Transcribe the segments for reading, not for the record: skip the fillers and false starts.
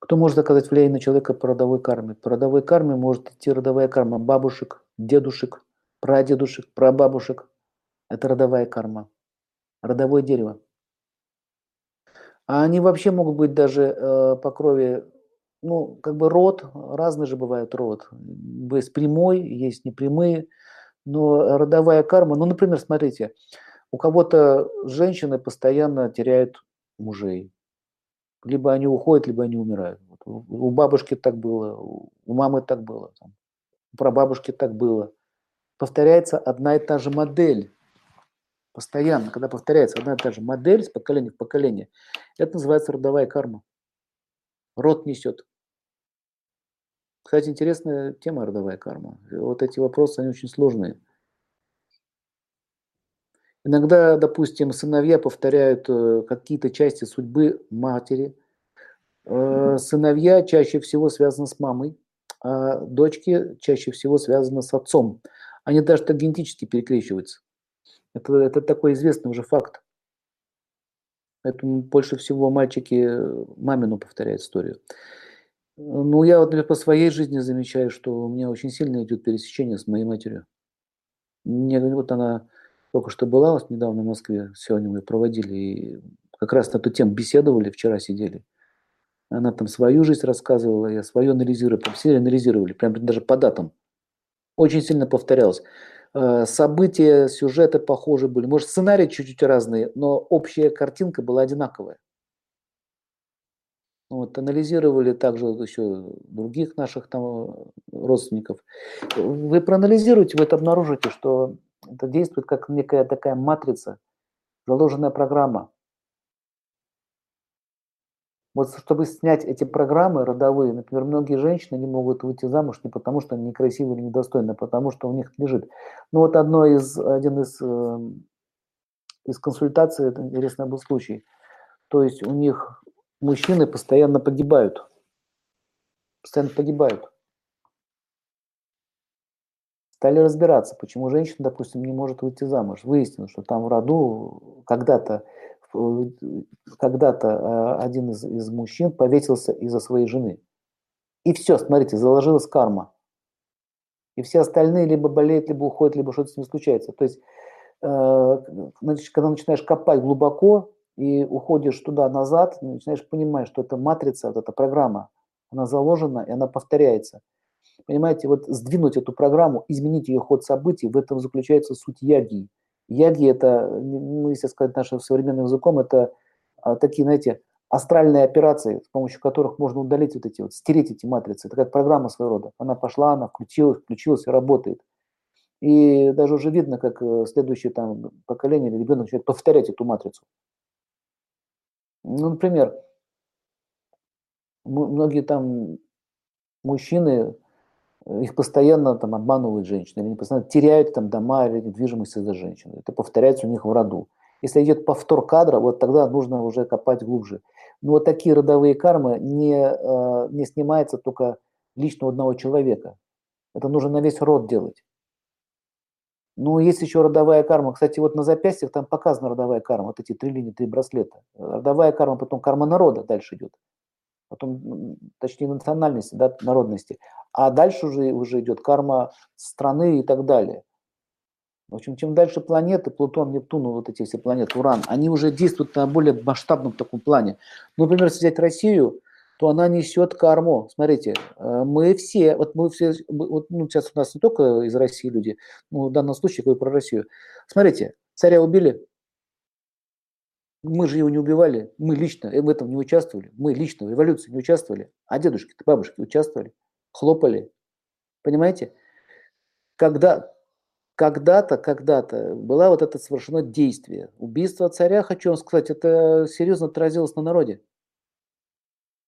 Кто может оказать влияние на человека по родовой карме? По родовой карме может идти родовая карма бабушек, дедушек, прадедушек, прабабушек. Это родовая карма. Родовое дерево. А они вообще могут быть даже по крови, ну, как бы род, разные же бывают род. Есть прямой, есть непрямые. Но родовая карма, ну, например, смотрите, у кого-то женщины постоянно теряют мужей. Либо они уходят, либо они умирают. У бабушки так было, у мамы так было, у прабабушки так было. Повторяется одна и та же модель. Постоянно, когда повторяется одна и та же модель с поколения в поколение, это называется родовая карма. Род несет. Кстати, интересная тема родовая карма. Вот эти вопросы, они очень сложные. Иногда, допустим, сыновья повторяют какие-то части судьбы матери. Сыновья чаще всего связаны с мамой, а дочки чаще всего связаны с отцом. Они даже так генетически перекрещиваются. Это такой известный уже факт. Поэтому больше всего мальчики мамину повторяют историю. Ну, я вот по своей жизни замечаю, что у меня очень сильно идет пересечение с моей матерью. Мне вот она... Только что была у нас недавно в Москве, сегодня мы проводили, и как раз на эту тему беседовали, вчера сидели. Она там свою жизнь рассказывала, я свою анализировал, там все анализировали, прям даже по датам. Очень сильно повторялось. События, сюжеты похожи были. Может, сценарии чуть-чуть разные, но общая картинка была одинаковая. Вот, анализировали также еще других наших там родственников. Вы проанализируете, вы это обнаружите, что... Это действует как некая такая матрица, заложенная программа. Вот чтобы снять эти программы родовые, например, многие женщины не могут выйти замуж не потому, что они некрасивы или недостойны, а потому, что у них лежит. Ну вот один из консультаций, это интересный был случай. То есть у них мужчины постоянно погибают. Постоянно погибают. Стали разбираться, почему женщина, допустим, не может выйти замуж. Выяснилось, что там в роду когда-то один из мужчин повесился из-за своей жены. И все, смотрите, заложилась карма. И все остальные либо болеют, либо уходят, либо что-то с ним случается. То есть, когда начинаешь копать глубоко и уходишь туда-назад, начинаешь понимать, что это матрица, вот эта программа, она заложена и она повторяется. Понимаете, вот сдвинуть эту программу, изменить ее ход событий, в этом заключается суть яги. Яги – это, ну, если сказать нашим современным языком, это такие, знаете, астральные операции, с помощью которых можно удалить вот эти, вот, стереть эти матрицы. Это как программа своего рода. Она пошла, она включилась и работает. И даже уже видно, как следующее там, поколение или ребенок начинает повторять эту матрицу. Ну, например, многие там мужчины... Их постоянно там обманывают женщины, они постоянно теряют там дома или недвижимость из-за женщины. Это повторяется у них в роду. Если идет повтор кадра, вот тогда нужно уже копать глубже. Но вот такие родовые кармы не снимаются только лично у одного человека. Это нужно на весь род делать. Ну, есть еще родовая карма. Кстати, вот на запястьях там показана родовая карма, вот эти 3 линии, 3 браслета. Родовая карма, потом карма народа дальше идет. Потом, точнее, национальности, да, народности. А дальше уже идет карма страны и так далее. В общем, чем дальше планеты, Плутон, Нептун, вот эти все планеты, Уран, они уже действуют на более масштабном таком плане. Ну, например, если взять Россию, то она несет карму. Смотрите, мы все, сейчас у нас не только из России люди, ну, в данном случае, говорю про Россию. Смотрите, царя убили. Мы же его не убивали, мы лично в этом не участвовали, мы лично в революции не участвовали, а дедушки-то, бабушки участвовали, хлопали. Понимаете? Когда-то было вот это совершено действие. Убийство царя, хочу вам сказать, это серьезно отразилось на народе.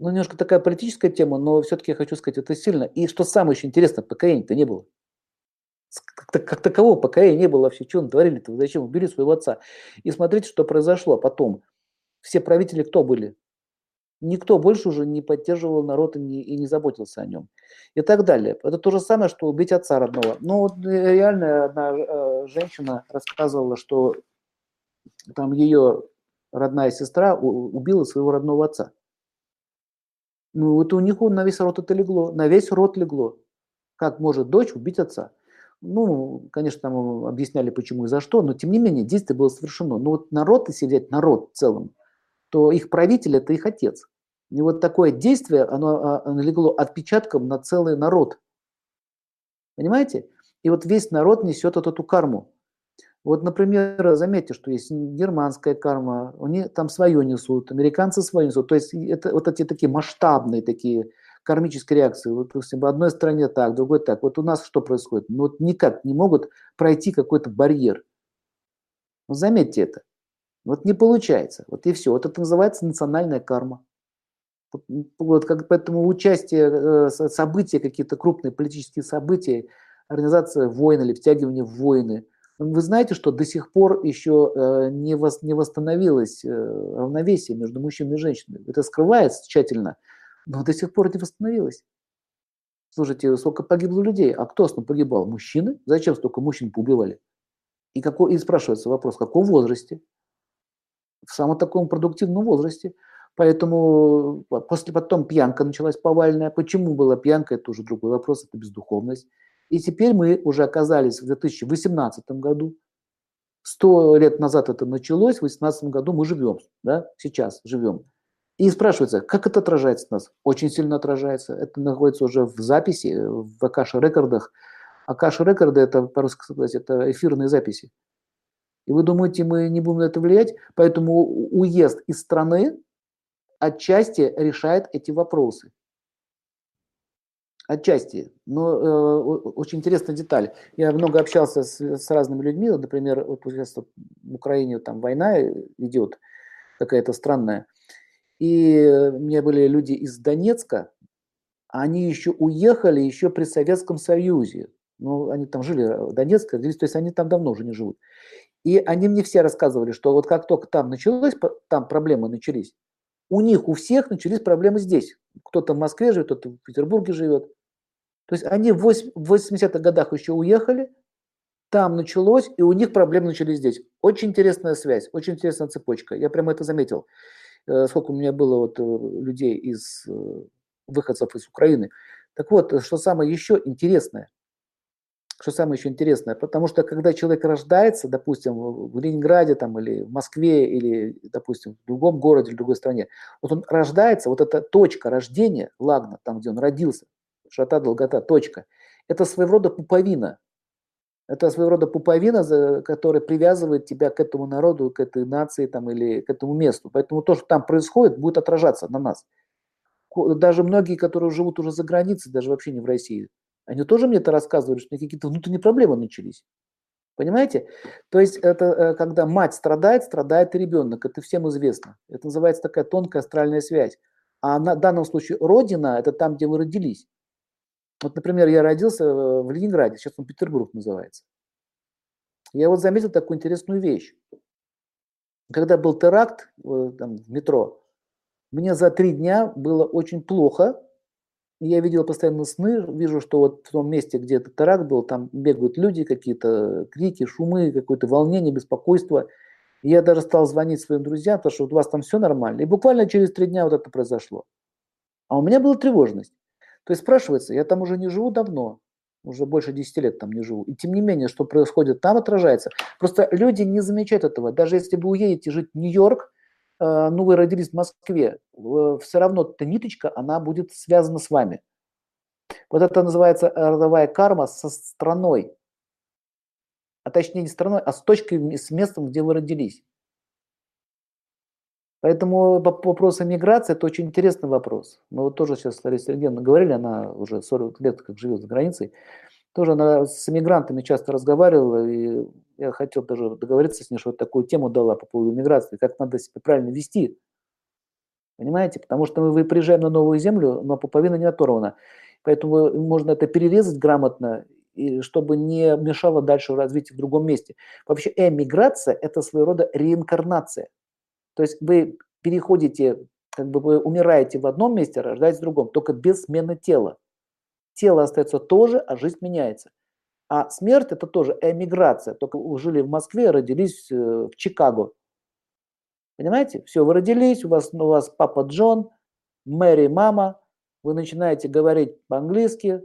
Ну, немножко такая политическая тема, но все-таки я хочу сказать, это сильно. И что самое еще интересное, покаяния-то не было. Как такового покаяния не было вообще, что натворили-то, зачем убили своего отца. И смотрите, что произошло потом. Все правители кто были? Никто больше уже не поддерживал народ и не заботился о нем. И так далее. Это то же самое, что убить отца родного. Но вот реально одна женщина рассказывала, что там ее родная сестра убила своего родного отца. Ну вот у них он на весь рот это легло, на весь рот легло. Как может дочь убить отца? Ну, конечно, там объясняли, почему и за что, но тем не менее действие было совершено. Но вот народ, если взять народ в целом, то их правитель – это их отец. И вот такое действие, оно легло отпечатком на целый народ. Понимаете? И вот весь народ несет вот эту карму. Вот, например, заметьте, что есть германская карма, они там свое несут, американцы свое несут. То есть это вот эти такие масштабные такие кармические реакции. Вот, в одной стране так, в другой так. Вот у нас что происходит? Ну, вот никак не могут пройти какой-то барьер. Вот заметьте это. Вот не получается. Вот и все. Вот это называется национальная карма. Вот, поэтому участие, события, какие-то крупные политические события, организация войн или втягивание в войны. Вы знаете, что до сих пор еще не восстановилось равновесие между мужчиной и женщиной. Это скрывается тщательно, но до сих пор не восстановилось. Слушайте, сколько погибло людей? А кто основном погибал? Мужчины? Зачем столько мужчин поубивали? И спрашивается вопрос, в каком возрасте? В самом таком продуктивном возрасте. Поэтому потом пьянка началась повальная. Почему была пьянка, это уже другой вопрос, это бездуховность. И теперь мы уже оказались в 2018 году. 100 лет назад это началось, в 2018 году мы живем, да, сейчас живем. И спрашивается, как это отражается у нас? Очень сильно отражается. Это находится уже в записи, в Акаши-рекордах. Акаши-рекорды – это, по-русски сказать, это эфирные записи. И вы думаете, мы не будем на это влиять? Поэтому уезд из страны отчасти решает эти вопросы. Отчасти. Но очень интересная деталь. Я много общался с разными людьми. Вот, например, вот в Украине там война идет, какая-то странная. И у меня были люди из Донецка. Они еще уехали еще при Советском Союзе. Ну, они там жили в Донецке, то есть они там давно уже не живут. И они мне все рассказывали, что вот как только там началось, там проблемы начались, у них у всех начались проблемы здесь. Кто-то в Москве живет, кто-то в Петербурге живет. То есть они в 80-х годах еще уехали, там началось, и у них проблемы начались здесь. Очень интересная связь, очень интересная цепочка. Я прямо это заметил. Сколько у меня было вот людей из выходцев из Украины. Так вот, что самое еще интересное. Что самое еще интересное, потому что когда человек рождается, допустим, в Ленинграде там, или в Москве, или, допустим, в другом городе, в другой стране, вот он рождается, вот эта точка рождения, лагна, там, где он родился, широта, долгота, точка, это своего рода пуповина. Это своего рода пуповина, которая привязывает тебя к этому народу, к этой нации там, или к этому месту. Поэтому то, что там происходит, будет отражаться на нас. Даже многие, которые живут уже за границей, даже вообще не в России, они тоже мне это рассказывали, что у них какие-то внутренние проблемы начались. Понимаете? То есть это когда мать страдает, страдает и ребенок. Это всем известно. Это называется такая тонкая астральная связь. А в данном случае родина – это там, где вы родились. Вот, например, я родился в Ленинграде, сейчас он Петербург называется. Я вот заметил такую интересную вещь. Когда был теракт там, в метро, мне за 3 дня было очень плохо. Я видел постоянно сны, вижу, что вот в том месте, где этот теракт был, там бегают люди, какие-то крики, шумы, какое-то волнение, беспокойство. И я даже стал звонить своим друзьям, потому что у вас там все нормально. И буквально через 3 дня вот это произошло. А у меня была тревожность. То есть спрашивается, я там уже не живу давно, уже больше 10 лет там не живу. И тем не менее, что происходит там, отражается. Просто люди не замечают этого. Даже если вы уедете жить в Нью-Йорк, ну, вы родились в Москве, все равно эта ниточка, она будет связана с вами. Вот это называется родовая карма со страной. А точнее не страной, а с точкой, с местом, где вы родились. Поэтому вопрос миграции – это очень интересный вопрос. Мы вот тоже сейчас с Ларисой Сергеевной говорили, она уже 40 лет как живет за границей. Тоже она с эмигрантами часто разговаривала, и я хотел даже договориться с ней, что вот такую тему дала по поводу миграции, как надо себя правильно вести. Понимаете? Потому что мы приезжаем на новую землю, но пуповина не оторвана. Поэтому можно это перерезать грамотно, и чтобы не мешало дальше развитию в другом месте. Вообще эмиграция – это своего рода реинкарнация. То есть вы переходите, как бы вы умираете в одном месте, рождаетесь в другом, только без смены тела. Тело остается тоже, а жизнь меняется. А смерть – это тоже эмиграция. Только вы жили в Москве, родились в Чикаго. Понимаете? Все, вы родились, у вас папа Джон, Мэри, мама, вы начинаете говорить по-английски.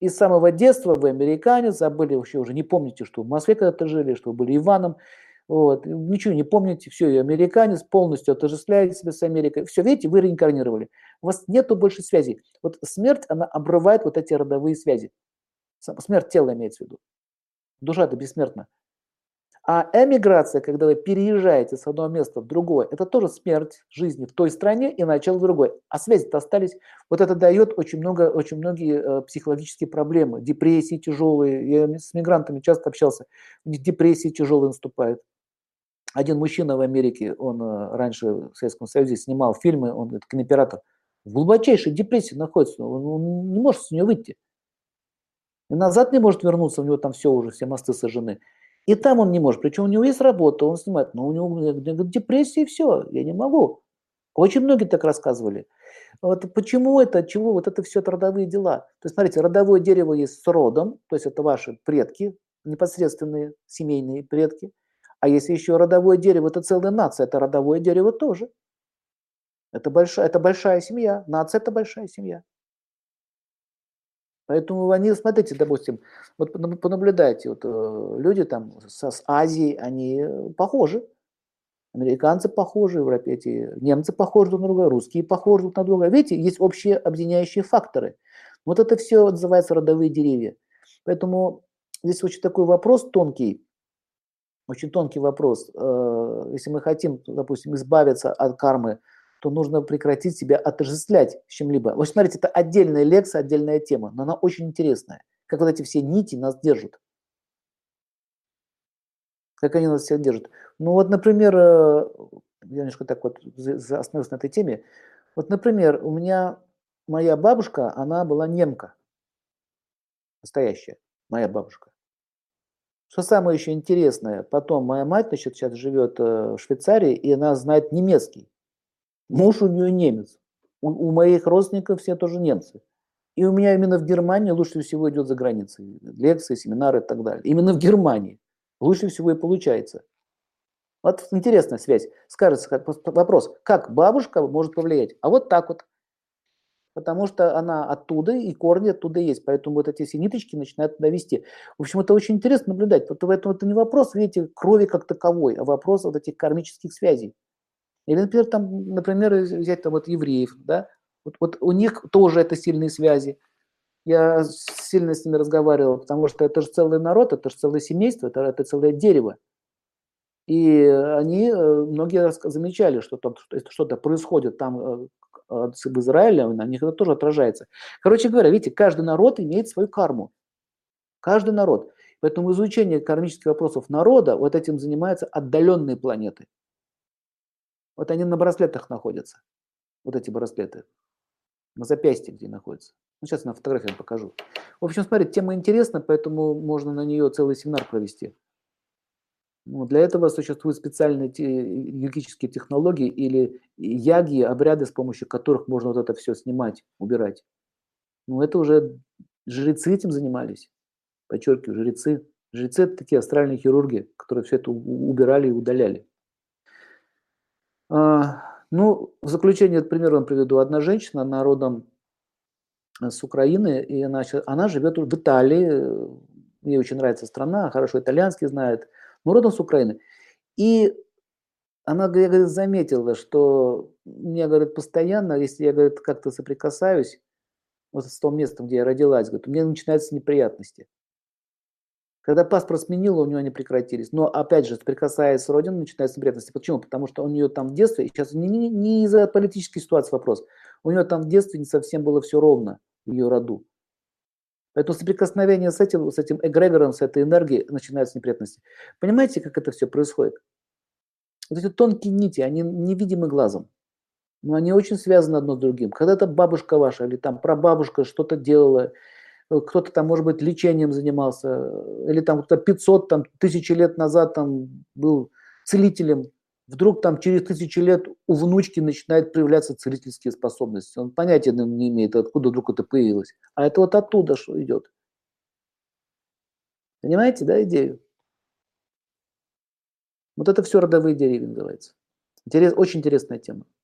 И с самого детства вы американец, а были вообще уже, не помните, что в Москве когда-то жили, что были Иваном. Вот, ничего не помните, все, и американец, полностью отождествляет себя с Америкой. Все, видите, вы реинкарнировали. У вас нету больше связей. Вот смерть, она обрывает вот эти родовые связи. Смерть тела имеется в виду. Душа-то бессмертна. А эмиграция, когда вы переезжаете с одного места в другое, это тоже смерть жизни в той стране и начало в другой. А связи-то остались. Вот это дает очень многие психологические проблемы, депрессии тяжелые. Я с мигрантами часто общался. У них депрессии тяжелые наступают. Один мужчина в Америке, он раньше в Советском Союзе снимал фильмы, он говорит, кинооператор, в глубочайшей депрессии находится, он не может с нее выйти. И назад не может вернуться, у него там все уже, все мосты сожжены. И там он не может, причем у него есть работа, он снимает, но у него депрессия и все, я не могу. Очень многие так рассказывали. Вот почему это, от чего вот это все родовые дела? То есть, смотрите, родовое дерево есть с родом, то есть это ваши предки, непосредственные семейные предки. А если еще родовое дерево, это целая нация, это родовое дерево тоже. Это большая семья, нация – это большая семья. Поэтому они, смотрите, допустим, вот понаблюдайте, вот, люди там с Азии, они похожи. Американцы похожи, европейцы, немцы похожи друг на друга, русские похожи друг на друга. Видите, есть общие объединяющие факторы. Вот это все называется родовые деревья. Поэтому здесь очень такой вопрос тонкий. Очень тонкий вопрос. Если мы хотим, допустим, избавиться от кармы, то нужно прекратить себя отождествлять с чем-либо. Вот смотрите, это отдельная лекция, отдельная тема, но она очень интересная. Как вот эти все нити нас держат. Как они нас всех держат. Ну вот, например, я немножко так вот остановился на этой теме. Вот, например, у меня моя бабушка, она была немка. Настоящая моя бабушка. Что самое еще интересное, потом моя мать, значит, сейчас живет в Швейцарии, и она знает немецкий. Муж у нее немец. У моих родственников все тоже немцы. И у меня именно в Германии лучше всего идет за границей. Лекции, семинары и так далее. Именно в Германии лучше всего и получается. Вот интересная связь. Скажется вопрос, как бабушка может повлиять? А вот так вот. Потому что она оттуда, и корни оттуда есть. Поэтому вот эти все ниточки начинают туда вести. В общем, это очень интересно наблюдать. Поэтому это не вопрос, видите, крови как таковой, а вопрос вот этих кармических связей. Или, например, там, взять там вот евреев, да? Вот у них тоже это сильные связи. Я сильно с ними разговаривал, потому что это же целый народ, это же целое семейство, это целое дерево. И они, многие замечали, что там что-то происходит там, в Израиле, на них это тоже отражается. Короче говоря, видите, каждый народ имеет свою карму. Каждый народ. Поэтому изучение кармических вопросов народа, вот этим занимаются отдаленные планеты. Вот они на браслетах находятся. Вот эти браслеты. На запястье где находятся. Ну, сейчас на фотографии покажу. В общем, смотрите, тема интересна, поэтому можно на нее целый семинар провести. Для этого существуют специальные йогические технологии или яги, обряды, с помощью которых можно вот это все снимать, убирать. Но это уже жрецы этим занимались. Подчеркиваю, жрецы. Жрецы – это такие астральные хирурги, которые все это убирали и удаляли. Ну, в заключение, пример вам приведу. Одна женщина, она родом с Украины, и она живет в Италии. Ей очень нравится страна, хорошо итальянский знает. Ну, родом с Украины. И она, говорит, заметила, что мне, говорит, постоянно, если я, говорит, как-то соприкасаюсь вот с том местом, где я родилась, говорит, у меня начинаются неприятности. Когда паспорт сменила, у нее они прекратились. Но, опять же, соприкасаясь с родиной, начинаются неприятности. Почему? Потому что у нее там в детстве, сейчас не из-за политической ситуации вопрос, у нее там в детстве не совсем было все ровно в ее роду. Поэтому соприкосновение с этим эгрегором, с этой энергией начинаются неприятности. Понимаете, как это все происходит? Вот эти тонкие нити, они невидимы глазом, но они очень связаны одно с другим. Когда-то бабушка ваша или там прабабушка что-то делала, кто-то там, может быть, лечением занимался, или там кто-то 500, там, 1000 лет назад там был целителем. Вдруг там через 1000 лет у внучки начинают проявляться целительские способности. Он понятия не имеет, откуда вдруг это появилось. А это вот оттуда что идет. Понимаете, да, идею? Вот это все родовые деревья называется. Очень интересная тема.